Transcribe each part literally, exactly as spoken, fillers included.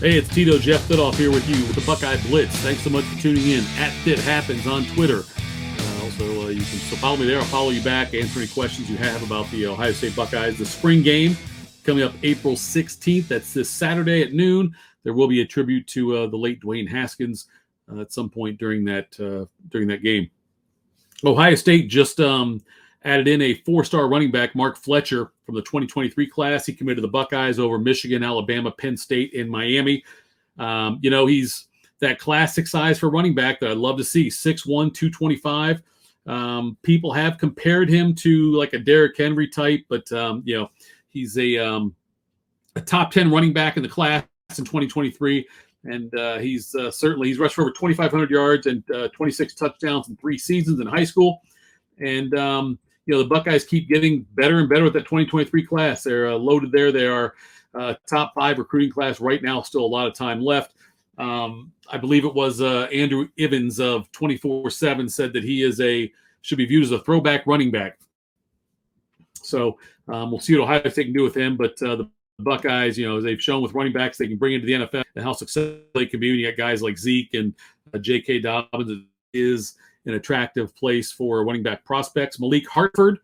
Hey, it's Tito Jeff Fittoff here with you with the Buckeye Blitz. Thanks so much for tuning in at FitHappens on Twitter. Uh, also, uh, you can so follow me there. I'll follow you back, answer any questions you have about the Ohio State Buckeyes. The spring game coming up April sixteenth. That's this Saturday at noon. There will be a tribute to uh, the late Dwayne Haskins uh, at some point during that uh, during that game. Ohio State just um, added in a four-star running back, Mark Fletcher, from the twenty twenty-three class. He committed to the Buckeyes over Michigan, Alabama, Penn State, and Miami. Um, you know, he's that classic size for running back that I'd love to see, six one, two twenty-five. Um, people have compared him to like a Derrick Henry type, but, um, you know, he's a, um, a top ten running back in the class in twenty twenty-three. And uh, he's uh, certainly, he's rushed for over twenty-five hundred yards and uh, twenty-six touchdowns in three seasons in high school. And, um, you know, the Buckeyes keep getting better and better with that twenty twenty-three class. They're uh, loaded there. They are uh, top five recruiting class right now, still a lot of time left. Um, I believe it was uh, Andrew Ivins of twenty-four seven said that he is a, should be viewed as a throwback running back. So um, we'll see what Ohio State can do with him. But uh, the Buckeyes, you know, they've shown with running backs they can bring into the N F L and how successful they can be when you got guys like Zeke and uh, J K. Dobbins. Is an attractive place for running back prospects. Malik Hartford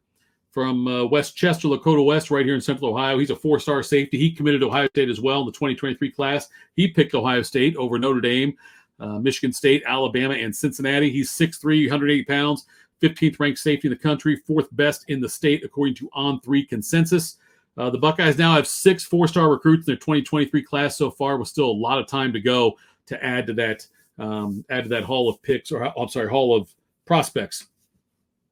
from uh, West Chester, Lakota West, right here in Central Ohio. He's a four-star safety. He committed to Ohio State as well in the twenty twenty-three class. He picked Ohio State over Notre Dame, uh, Michigan State, Alabama, and Cincinnati. He's six three, one hundred eighty pounds, fifteenth ranked safety in the country, fourth best in the state, according to On three Consensus. Uh, the Buckeyes now have six four-star recruits in their twenty twenty-three class so far, with still a lot of time to go to add to that Um, add to that hall of picks, or I'm sorry, hall of prospects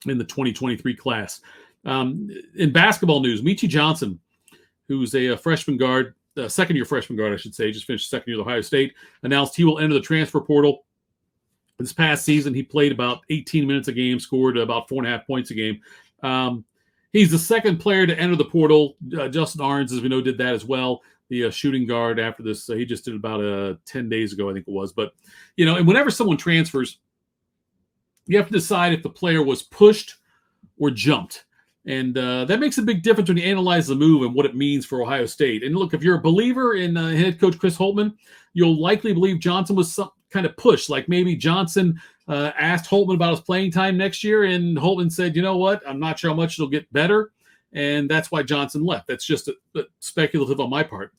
in the twenty twenty-three class. Um, in basketball news, Meechie Johnson, who's a, a freshman guard, uh, second-year freshman guard, I should say, just finished second year at Ohio State, announced he will enter the transfer portal. This past season, he played about eighteen minutes a game, scored about four and a half points a game. Um, he's the second player to enter the portal. Uh, Justin Ahrens, as we know, did that as well. The uh, shooting guard after this, uh, he just did about uh, ten days ago, I think it was. But, you know, and whenever someone transfers, you have to decide if the player was pushed or jumped. And uh, that makes a big difference when you analyze the move and what it means for Ohio State. And look, if you're a believer in uh, head coach Chris Holtmann, you'll likely believe Johnson was some kind of push. Like maybe Johnson uh, asked Holtmann about his playing time next year, and Holtmann said, you know what, I'm not sure how much it'll get better. And that's why Johnson left. That's just a, a speculative on my part.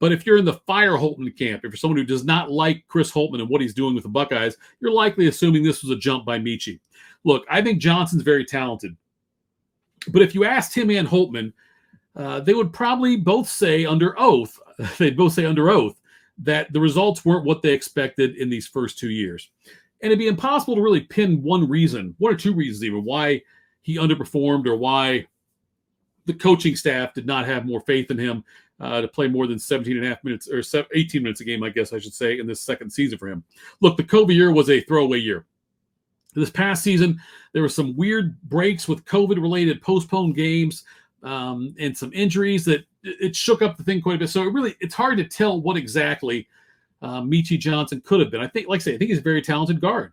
But if you're in the fire Holtmann camp, if you're someone who does not like Chris Holtmann and what he's doing with the Buckeyes, you're likely assuming this was a jump by Meechie. Look, I think Johnson's very talented. But if you asked him and Holtmann, uh, they would probably both say under oath, they'd both say under oath, that the results weren't what they expected in these first two years. And it'd be impossible to really pin one reason, one or two reasons even, why he underperformed or why the coaching staff did not have more faith in him uh, to play more than seventeen and a half minutes or eighteen minutes a game, I guess I should say, in this second season for him. Look, the COVID year was a throwaway year. This past season, there were some weird breaks with COVID-related postponed games um, and some injuries that it shook up the thing quite a bit. So it really, it's hard to tell what exactly uh, Meechie Johnson could have been. I think, like I say, I think he's a very talented guard.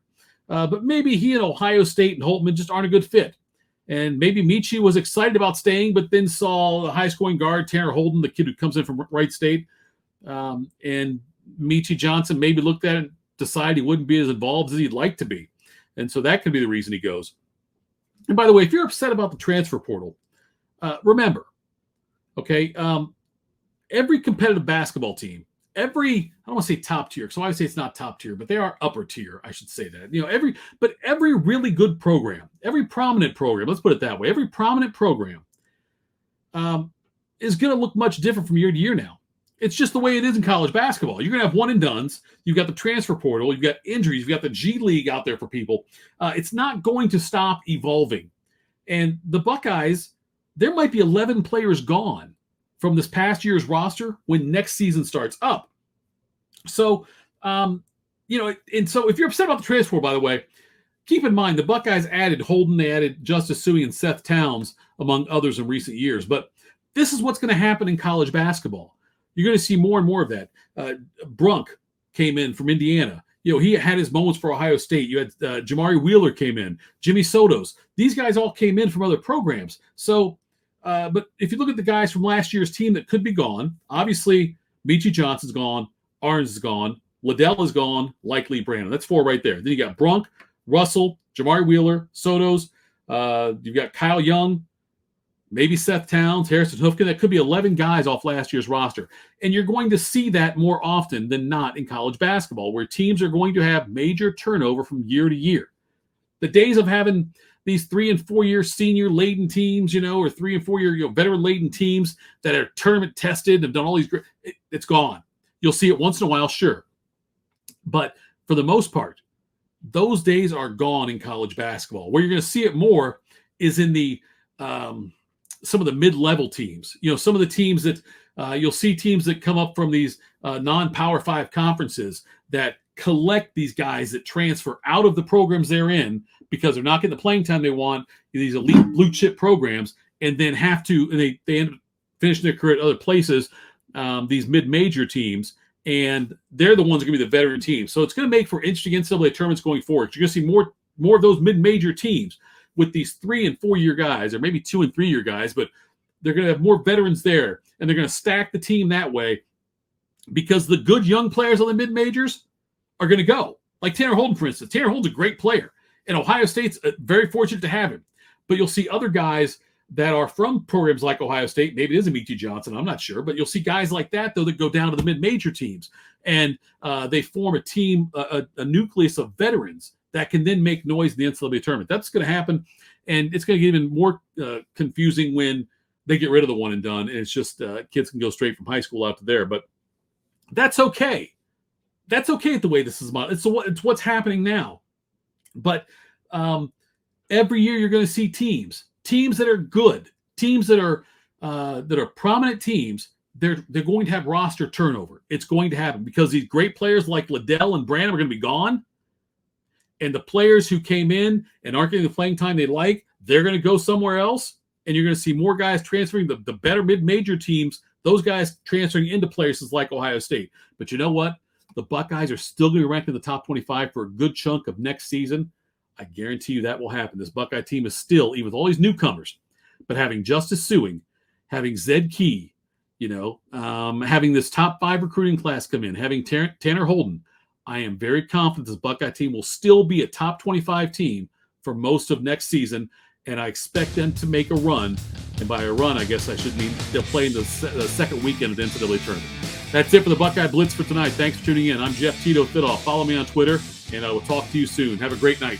Uh, but maybe he and Ohio State and Holtmann just aren't a good fit. And maybe Meechie was excited about staying, but then saw the high-scoring guard, Tanner Holden, the kid who comes in from Wright State. Um, and Meechie Johnson maybe looked at it and decided he wouldn't be as involved as he'd like to be. And so that could be the reason he goes. And by the way, if you're upset about the transfer portal, uh, remember, okay, um, every competitive basketball team, every, I don't want to say top tier, because I say it's not top tier, but they are upper tier, I should say that. You know, every, but every really good program, every prominent program, let's put it that way, every prominent program um, is going to look much different from year to year now. It's just the way it is in college basketball. You're going to have one and dones. You've got the transfer portal. You've got injuries. You've got the G League out there for people. Uh, it's not going to stop evolving. And the Buckeyes, there might be eleven players gone from this past year's roster when next season starts up. So, um, you know, and so if you're upset about the transfer, by the way, keep in mind the Buckeyes added Holden, they added Justice Sui and Seth Towns, among others in recent years. But this is what's going to happen in college basketball. You're going to see more and more of that. Uh, Brunk came in from Indiana. You know, he had his moments for Ohio State. You had uh, Jamari Wheeler came in, Jimmy Sotos. These guys all came in from other programs. So, Uh, but if you look at the guys from last year's team that could be gone, obviously Meechie Johnson's gone, Ahrens is gone. Liddell is gone. Likely Brandon. That's four right there. Then you got Brunk, Russell, Jamari Wheeler, Sotos. Uh, you've got Kyle Young, maybe Seth Towns, Harrison Hoofkin. That could be eleven guys off last year's roster. And you're going to see that more often than not in college basketball, where teams are going to have major turnover from year to year. The days of having these three- and four-year senior-laden teams, you know, or three- and four-year you know, veteran-laden teams that are tournament-tested and have done all these great it, – it's gone. You'll see it once in a while, sure. But for the most part, those days are gone in college basketball. Where you're going to see it more is in the um, some of the mid-level teams. You know, some of the teams that uh, – you'll see teams that come up from these uh, non-Power Five conferences that collect these guys that transfer out of the programs they're in because they're not getting the playing time they want, these elite blue-chip programs, and then have to – and they, they end up finishing their career at other places, um, these mid-major teams – and they're the ones that are going to be the veteran teams. So it's going to make for interesting N C double A tournaments going forward. You're going to see more, more of those mid-major teams with these three- and four-year guys, or maybe two- and three-year guys, but they're going to have more veterans there, and they're going to stack the team that way because the good young players on the mid-majors are going to go. Like Tanner Holden, for instance. Tanner Holden's a great player, and Ohio State's very fortunate to have him. But you'll see other guys that are from programs like Ohio State. Maybe it is a M T. Johnson, I'm not sure, but you'll see guys like that, though, that go down to the mid-major teams, and uh, they form a team, a, a nucleus of veterans that can then make noise in the N C double A tournament. That's going to happen, and it's going to get even more uh, confusing when they get rid of the one and done, and it's just uh, kids can go straight from high school out to there. But that's okay. That's okay the way this is modeled. It's, the, it's what's happening now. But um, every year you're going to see teams Teams that are good, teams that are uh, that are prominent teams, they're they're going to have roster turnover. It's going to happen because these great players like Liddell and Brandon are going to be gone, and the players who came in and aren't getting the playing time they like, they're going to go somewhere else, and you're going to see more guys transferring. The, the better mid-major teams, those guys transferring into places like Ohio State. But you know what? The Buckeyes are still going to be ranked in the top twenty-five for a good chunk of next season. I guarantee you that will happen. This Buckeye team is still, even with all these newcomers, but having Justice Sui, having Zed Key, you know, um, having this top five recruiting class come in, having Tanner, Tanner Holden, I am very confident this Buckeye team will still be a top twenty-five team for most of next season, and I expect them to make a run. And by a run, I guess I should mean they'll play in the, se- the second weekend of the N C double A tournament. That's it for the Buckeye Blitz for tonight. Thanks for tuning in. I'm Jeff Tito Fittoff. Follow me on Twitter, and I will talk to you soon. Have a great night.